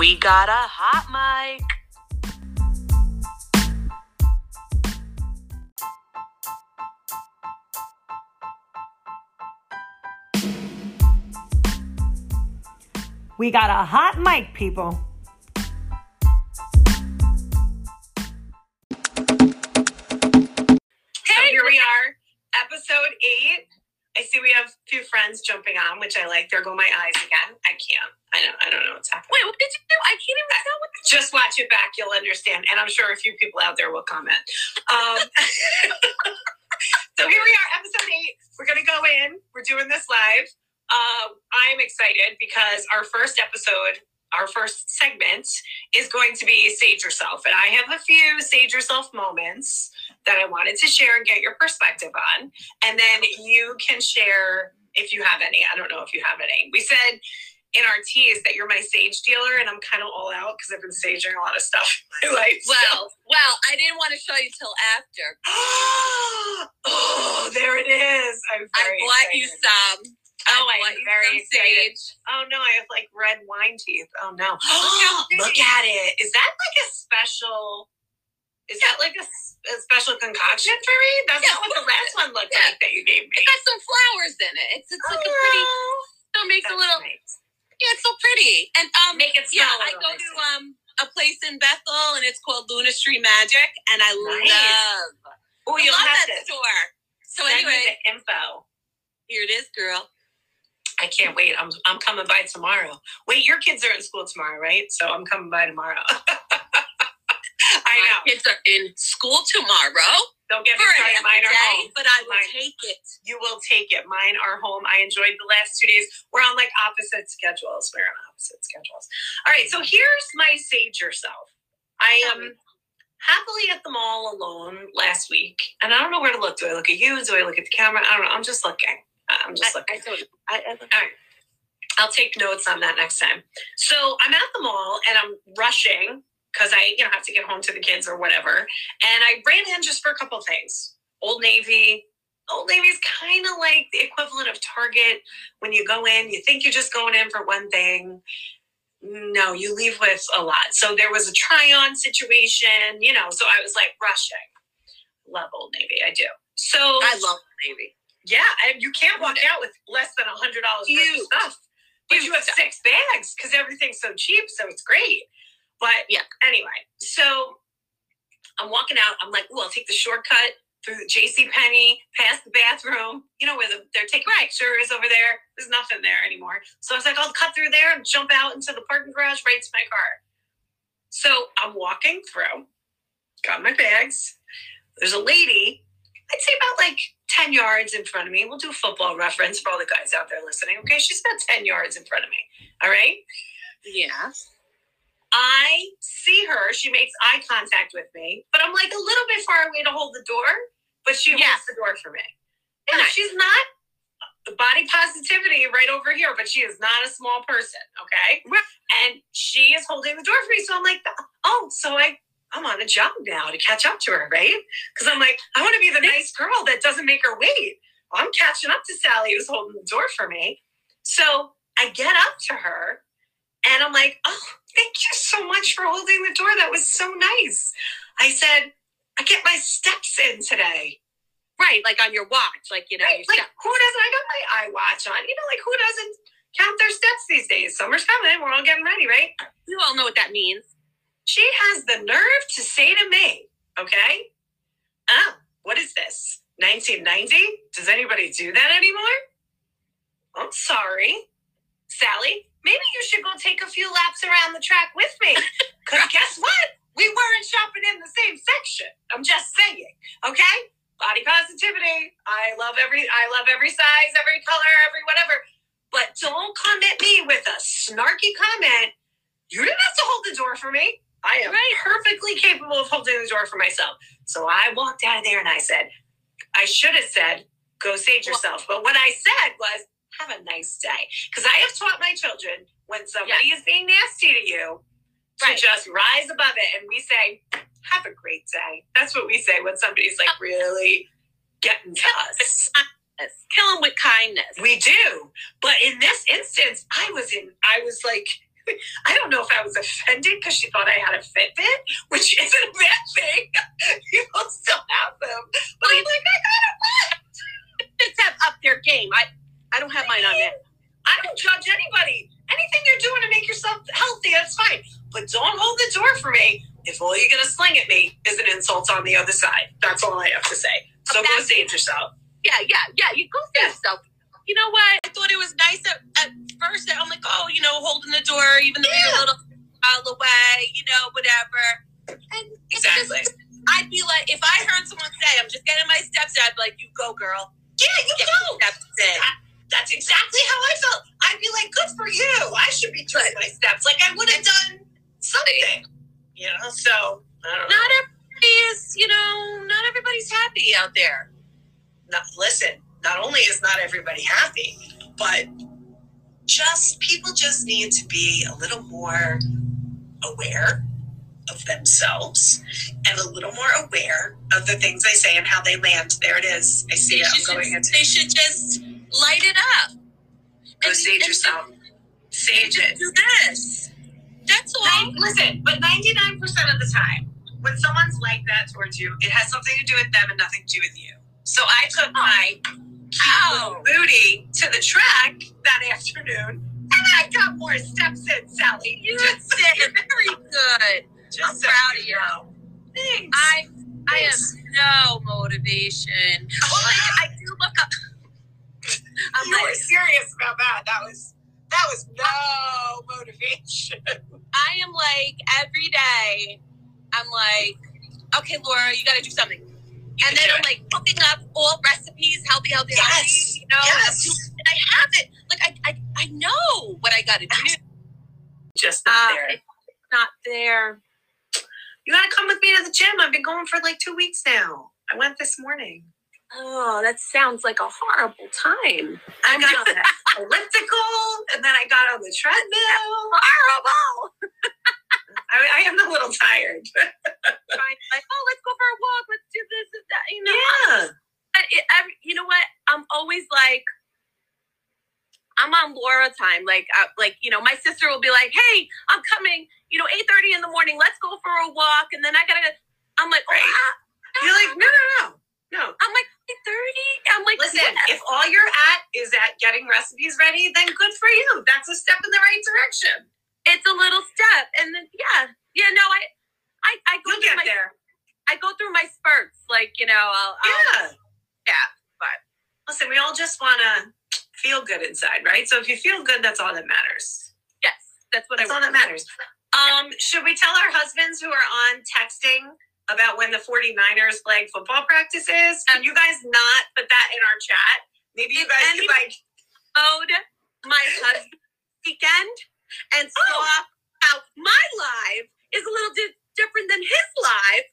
We got a hot mic. We got a hot mic, people. Episode 8. I see we have a few friends jumping on, which I like. There go my eyes again. I don't know what's happening. Wait, what did you do? I can't even tell what this is. Just watch it back. You'll understand. And I'm sure a few people out there will comment. So here we are, episode 8. We're going to go in. We're doing this live. I'm excited because our first episode, our first segment is going to be Sage Yourself. And I have a few Sage Yourself moments that I wanted to share and get your perspective on. And then you can share if you have any. I don't know if you have any. We said in our teas that you're my sage dealer, and I'm kind of all out because I've been saging a lot of stuff in my life. Well, I didn't want to show you till after. Oh, there it is. I bought you some. Oh, I'm very excited. Oh, no, I have, like, red wine teeth. Oh, no. Look at it. Is that, like, a special... Is that like a special concoction for me? That's not what the last one looked like that you gave me. It got some flowers in it. It's like a pretty... So it makes a little... Nice. Yeah, it's so pretty. And, make it smell I go to, a place in Bethel, and it's called Lunistry Magic, and I love... Oh, you love that store. So, anyway... the info. Here it is, girl. I can't wait. I'm coming by tomorrow. Wait, your kids are in school tomorrow, right? So I'm coming by tomorrow. I know. My kids are in school tomorrow. Don't get me started. Mine are home. But I will take it. You will take it. Mine are home. I enjoyed the last 2 days. We're on like opposite schedules. All right. So here's my Sage Yourself. I am happily at the mall alone last week. And I don't know where to look. Do I look at you? Do I look at the camera? I don't know. I'm just looking. All right. I'll take notes on that next time. So I'm at the mall and I'm rushing because I, have to get home to the kids or whatever. And I ran in just for a couple things. Old Navy. Old Navy is kind of like the equivalent of Target. When you go in, you think you're just going in for one thing. No, you leave with a lot. So there was a try-on situation, so I was like rushing. Love Old Navy. I do. So I love Old Navy. Yeah, and you can't walk out with less than $100 worth of stuff. But you have 6 bags because everything's so cheap, so it's great. But anyway, so I'm walking out. I'm like, I'll take the shortcut through JCPenney, past the bathroom, where they're taking pictures over there. There's nothing there anymore. So I was like, I'll cut through there and jump out into the parking garage right to my car. So I'm walking through, got my bags. There's a lady, I'd say about 10 yards in front of me. We'll do a football reference for all the guys out there listening. Okay, she's about 10 yards in front of me. All right? Yeah. I see her. She makes eye contact with me, but I'm a little bit far away to hold the door, but she holds the door for me. And she's not body positivity right over here, but she is not a small person, okay? And she is holding the door for me, so I'm like, I'm on a job now to catch up to her, right? Because I'm like, I want to be the nice girl that doesn't make her wait. Well, I'm catching up to Sally who's holding the door for me. So I get up to her and I'm like, oh, thank you so much for holding the door. That was so nice. I said, I get my steps in today. Right, like on your watch. Your steps. Who doesn't? I got my iWatch on. Who doesn't count their steps these days? Summer's coming. We're all getting ready, right? You all know what that means. She has the nerve to say to me, okay, what is this, 1990? Does anybody do that anymore? I'm sorry. Sally, maybe you should go take a few laps around the track with me. Because guess what? We weren't shopping in the same section. I'm just saying, okay? Body positivity. I love every size, every color, every whatever. But don't come at me with a snarky comment. You didn't have to hold the door for me. I am perfectly capable of holding the door for myself. So I walked out of there and I said, I should have said, go sage yourself. But what I said was, have a nice day. Because I have taught my children, when somebody is being nasty to you, to just rise above it. And we say, have a great day. That's what we say when somebody's really getting to us. Kill them with kindness. We do. But in this instance, I was I don't know if I was offended because she thought I had a Fitbit, which isn't a bad thing. People still have them. But I'm like, I got it. It's up their game. I don't have mine on that. I don't judge anybody. Anything you're doing to make yourself healthy, that's fine. But don't hold the door for me if all you're going to sling at me is an insult on the other side. That's all I have to say. So go save yourself. Yeah. You go save yourself. You know what? I thought it was nice at first. I'm like, oh, you know, holding the door, even though you're a little mile away, you know, whatever. And exactly. Just, I'd be like, if I heard someone say, I'm just getting my steps, I'd be like, you go, girl. Yeah, you go. That's exactly how I felt. I'd be like, good for you. I should be doing my steps. Like, I would have done something. You know, so, I don't know. Not everybody is, you know, not everybody's happy out there. Listen, not only is not everybody happy, but people just need to be a little more aware of themselves and a little more aware of the things they say and how they land. There it is. I see it. They should just light it up. Go sage yourself. Sage it. Do this. That's all. Listen, but 99% of the time, when someone's like that towards you, it has something to do with them and nothing to do with you. So I took my booty to the track that afternoon, and I got more steps in, Sally. You just did very good. I'm proud of you. Thanks. I have no motivation. I do look up. I'm really serious about that. That was no motivation. I am like, every day, I'm like, okay, Laura, you got to do something. And then I'm like looking up all recipes, healthy, yes, you know. Yes. And I have it. Like I know what I gotta do. Just not there. It's not there. You gotta come with me to the gym. I've been going for like 2 weeks now. I went this morning. Oh, that sounds like a horrible time. I got on the elliptical and then I got on the treadmill. Horrible. I am a little tired. Like, oh, let's go for a walk. Let's do this and that. You know, you know what? I'm always like, I'm on Laura time. Like you know, my sister will be like, hey, I'm coming. You know, 8:30 in the morning. Let's go for a walk. And then I gotta. I'm like, right. You're like, no. I'm like 8:30. I'm like, listen, what? If all you're at is at getting recipes ready, then good for you. That's a step in the right direction. It's a little step, and then I go through my there. I go through my spurts, like you know, But listen, we all just want to feel good inside, right? So if you feel good, that's all that matters. Yes, that's all that matters. Should we tell our husbands who are on texting about when the 49ers playing football practice is? Can you guys not put that in our chat? Maybe you guys could like owed my husband weekend. And saw how my live is a little different than his live.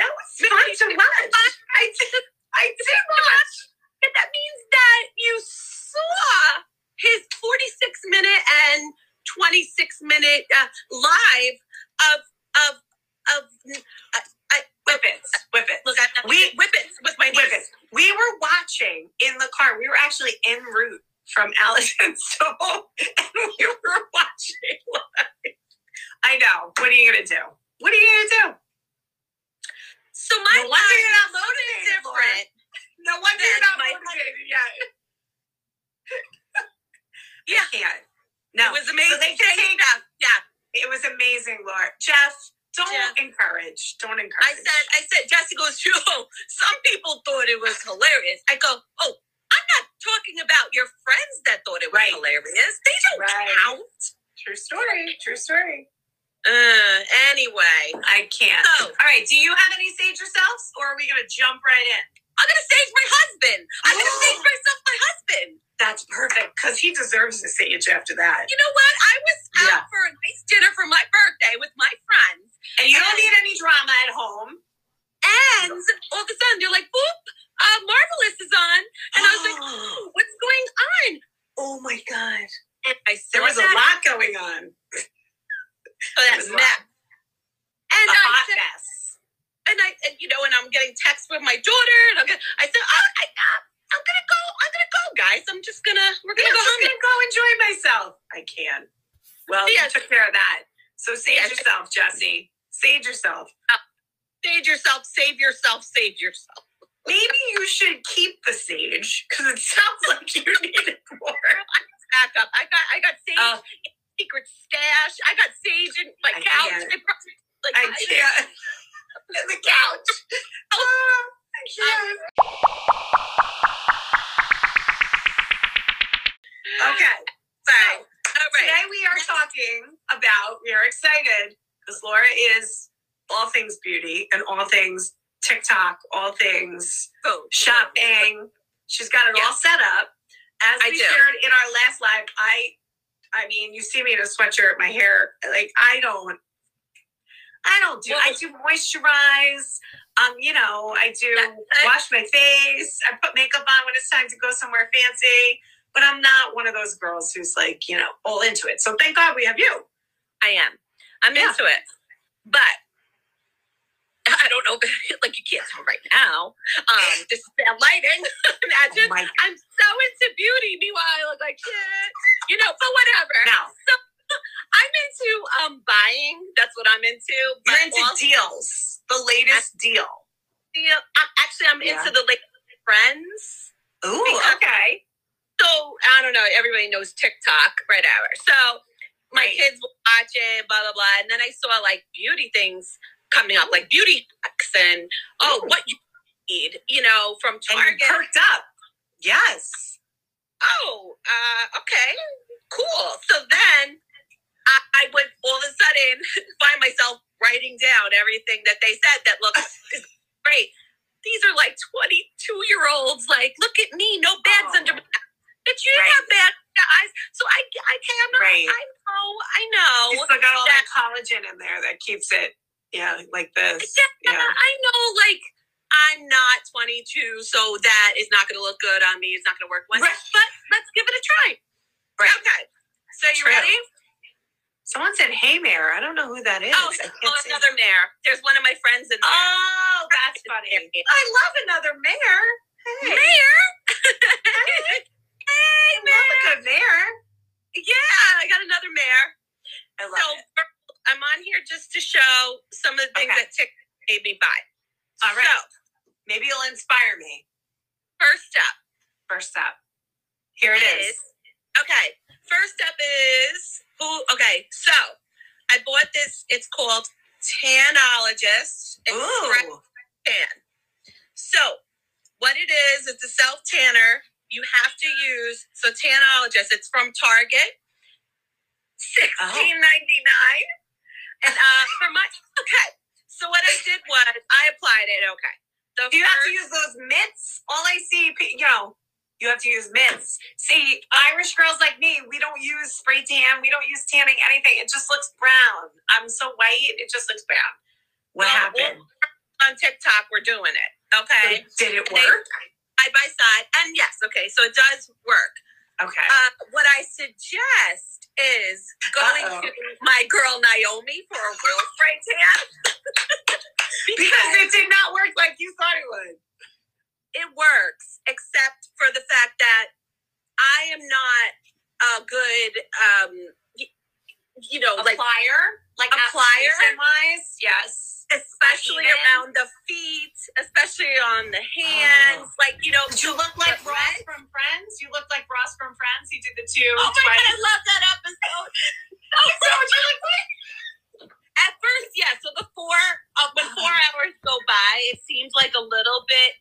That was fun to watch. I did watch. And that means that you saw his 46-minute and 26-minute live of Whippets. Look, Whippets was my Whippets. We were watching in the car. We were actually en route from Allison's soul, and we were watching live. I know. What are you going to do? So my life is not loaded different. No wonder you're not motivated yet. No. It was amazing. So it was amazing, Laura. Jeff, encourage. Don't encourage. I said, Jesse goes, some people thought it was hilarious. I go, oh, I'm not talking about your friends that thought it was hilarious. They don't count. True story. Anyway, I can't. So, all right, do you have any sage yourselves, or are we going to jump right in? I'm going to sage my husband. I'm going to sage myself my husband. That's perfect, because he deserves a sage after that. You know what? I was out for a nice dinner for my birthday with my friends. And you don't need any drama at home. And all of a sudden, they're like, boop. Marvelous is on, and I was like, oh, what's going on? Oh my god! And there was a lot going on. Oh, that mess. And a hot mess. And you know, and I'm getting texts from my daughter, and I'm gonna go, guys. We're gonna go home and go enjoy myself. I can't. Well, yeah, you took care of that. So save yourself, Jesse. Save yourself. Save yourself, save yourself, save yourself. Maybe you should keep the sage, because it sounds like you need it more. Back up. I got sage in secret stash. I got sage in my couch. I can't. In the couch. I can't. Okay. So today we are talking about, we are excited because Laura is all things beauty and all things TikTok, all things shopping. She's got it all set up. As we shared in our last live, I mean, you see me in a sweatshirt, my hair, like I do moisturize. You know, I do wash my face. I put makeup on when it's time to go somewhere fancy. But I'm not one of those girls who's like, you know, all into it. So thank God we have you. I am. I'm into it. But I don't know, like you can't tell right now. This is bad lighting. Imagine. Oh, I'm so into beauty. Meanwhile, I look like shit. You know, but whatever. No. So, I'm into buying. That's what I'm into. But you're into deals. The latest deal. I'm into the latest Friends. Ooh, okay. So, I don't know, everybody knows TikTok, right? So, my kids will watch it, blah, blah, blah. And then I saw, like, beauty things coming up, like beauty hacks and, what you need, you know, from Target. And you perked up. Yes. Oh, okay. Cool. So then I would all of a sudden find myself writing down everything that they said that looks great. These are, like, 22-year-olds, like, look at me, no bags under my eyes. But you didn't have bad eyes. So I cannot. Right. I know. You still got all that collagen in there that keeps it, like this. Yeah, I know, like, I'm not 22, so that is not going to look good on me. It's not going to work once. Right. But let's give it a try. Right. Okay. So you ready? Someone said, hey, Mare. I don't know who that is. Oh, another Mare. There's one of my friends in there. Oh, that's funny. I love another Mare. Hey. Mare? Hey. Hey, I love a good Mare. Yeah, I got another Mare. I love it. I'm on here just to show some of the things that TikTok made me buy. All right. So, maybe you'll inspire me. First up. Here it is. Okay. First up is, so I bought this. It's called Tanologist. Ooh. Tan. So what it is, it's a self-tanner. You have to use, so Tanologist, it's from Target, $16.99. And for my, so what I did was I applied it, Do you have to use those mitts? All I see, you have to use mitts. See, Irish girls like me, we don't use spray tan, we don't use tanning, anything. It just looks brown. I'm so white, it just looks brown. What happened? On TikTok, we're doing it, So did it work? Side by side, and yes, so it does work. Okay. What I suggest is going to my girl Naomi for a real spray tan. because it did not work like you thought it would. It works, except for the fact that I am not a good, applier. Yes. Especially around the feet, especially on the hands. Did you look like Ross from Friends? He did the two. Oh my God, I love that episode. At first, so the when 4 hours go by, it seems like a little bit.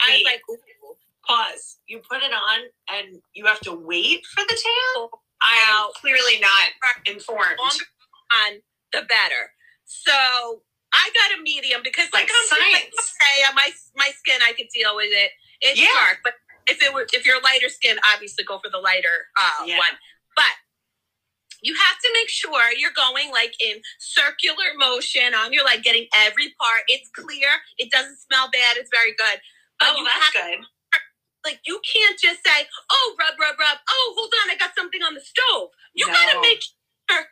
I was like, ooh. Pause. You put it on and you have to wait for the tan? I am clearly not informed. The longer on, the better. So I got a medium because my skin, I could deal with it. It's dark, but if you're lighter skin, obviously go for the lighter one. But you have to make sure you're going like in circular motion on your like getting every part. It's clear. It doesn't smell bad. It's very good. But good. Like you can't just say, oh, rub. Oh, hold on. I got something on the stove. You got to make sure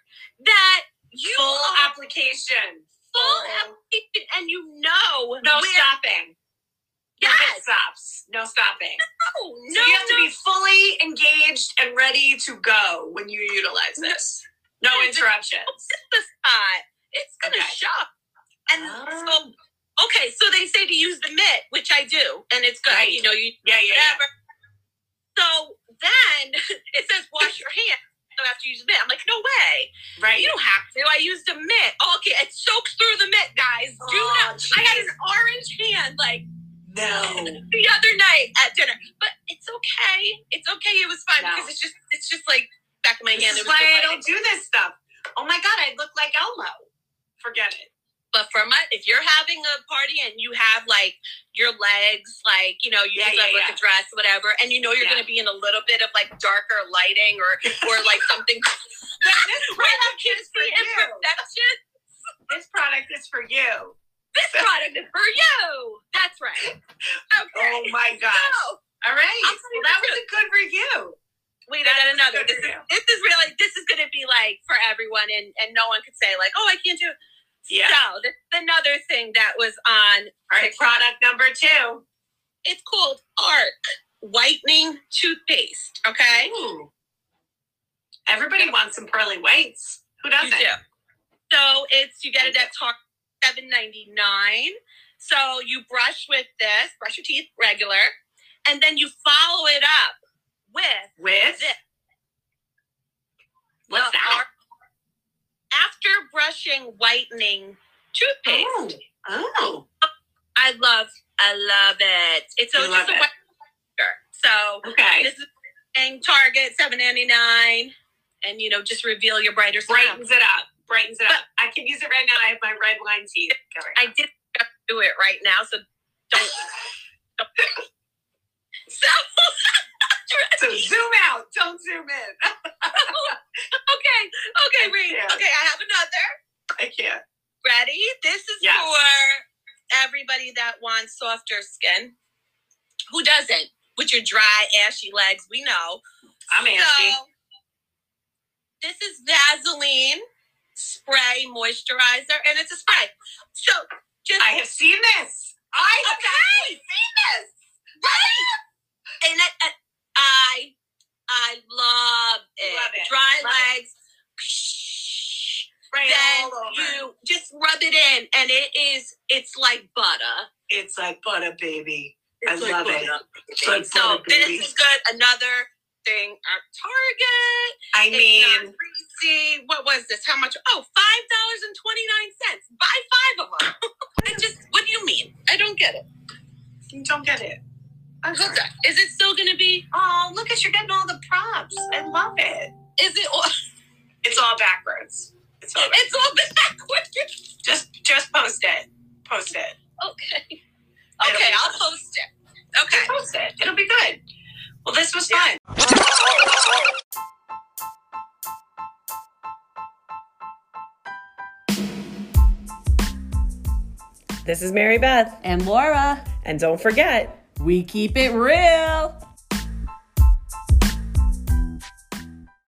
that you full application, and stopping. Yes. No stopping. No, so you have to be fully engaged and ready to go when you utilize this. No interruptions. This pot. It's going to shock. And so, okay, so they say to use the mitt, which I do, and it's good. Right. You know, you whatever. Yeah. So then it says wash your hands. So after you use the mitt, I'm like, no way. Right. You don't have to. I used a mitt. Oh, okay, it soaks through the mitt, guys. Oh, do not. Geez. I had an orange hand, like. No. The other night at dinner, but it's okay. It's okay. It was fine because it's just like back of my hand. This is why I don't do this stuff. Oh my God, I look like Elmo. Forget it. But for my, if you're having a party and you have like your legs, like you know, you like a dress, whatever, and you know you're gonna be in a little bit of like darker lighting or like something. This product is for you. This product is for you. This product is for you. That's right. Okay. Oh my gosh. So, all right. Well, that was a good review. Wait, I got another. This is really, this is going to be like for everyone, and no one could say like, oh, I can't do it. Yeah. So this is another thing that was on. All right. Product number 2. It's called Arc Whitening Toothpaste. Okay. Ooh. Everybody wants some pearly whites. Who doesn't? You do. So it's, you get it at Target. $7.99. So you brush with this, brush your teeth regular, and then you follow it up with this. What's that? After brushing whitening toothpaste. Oh. I love it. It's so just a white texture. So this is in Target, $7.99, and you know, just reveal your brighter side. Brightens it up. Brightens it up. I can use it right now. I have my red wine teeth. I did do it right now, so don't. So zoom out. Don't zoom in. Okay, wait. Okay, I have another. I can't. Ready? This is for everybody that wants softer skin. Who doesn't? With your dry, ashy legs, we know. I'm ashy. This is Vaseline Spray Moisturizer, and it's a spray. So just I have seen this. I have actually seen this. Right. And I love it. Love it. Dry legs. Spray all over. You just rub it in, and it's like butter. It's like butter, baby. It's I love butter. It. It's like so butter, baby. This is good. Another thing at Target. I mean, see, what was this? How much? Oh, $5.29. Buy 5 of them. And just, what do you mean? I don't get it. You don't get it. Okay. Is it still going to be? Oh, look at you're getting all the props. I love it. Is it? All... It's all backwards. It's all backwards. Just post it. Post it. Okay. Okay, I'll post it. Okay. Just post it. It'll be good. Well, this was fun. This is Mary Beth and Laura. And don't forget, we keep it real.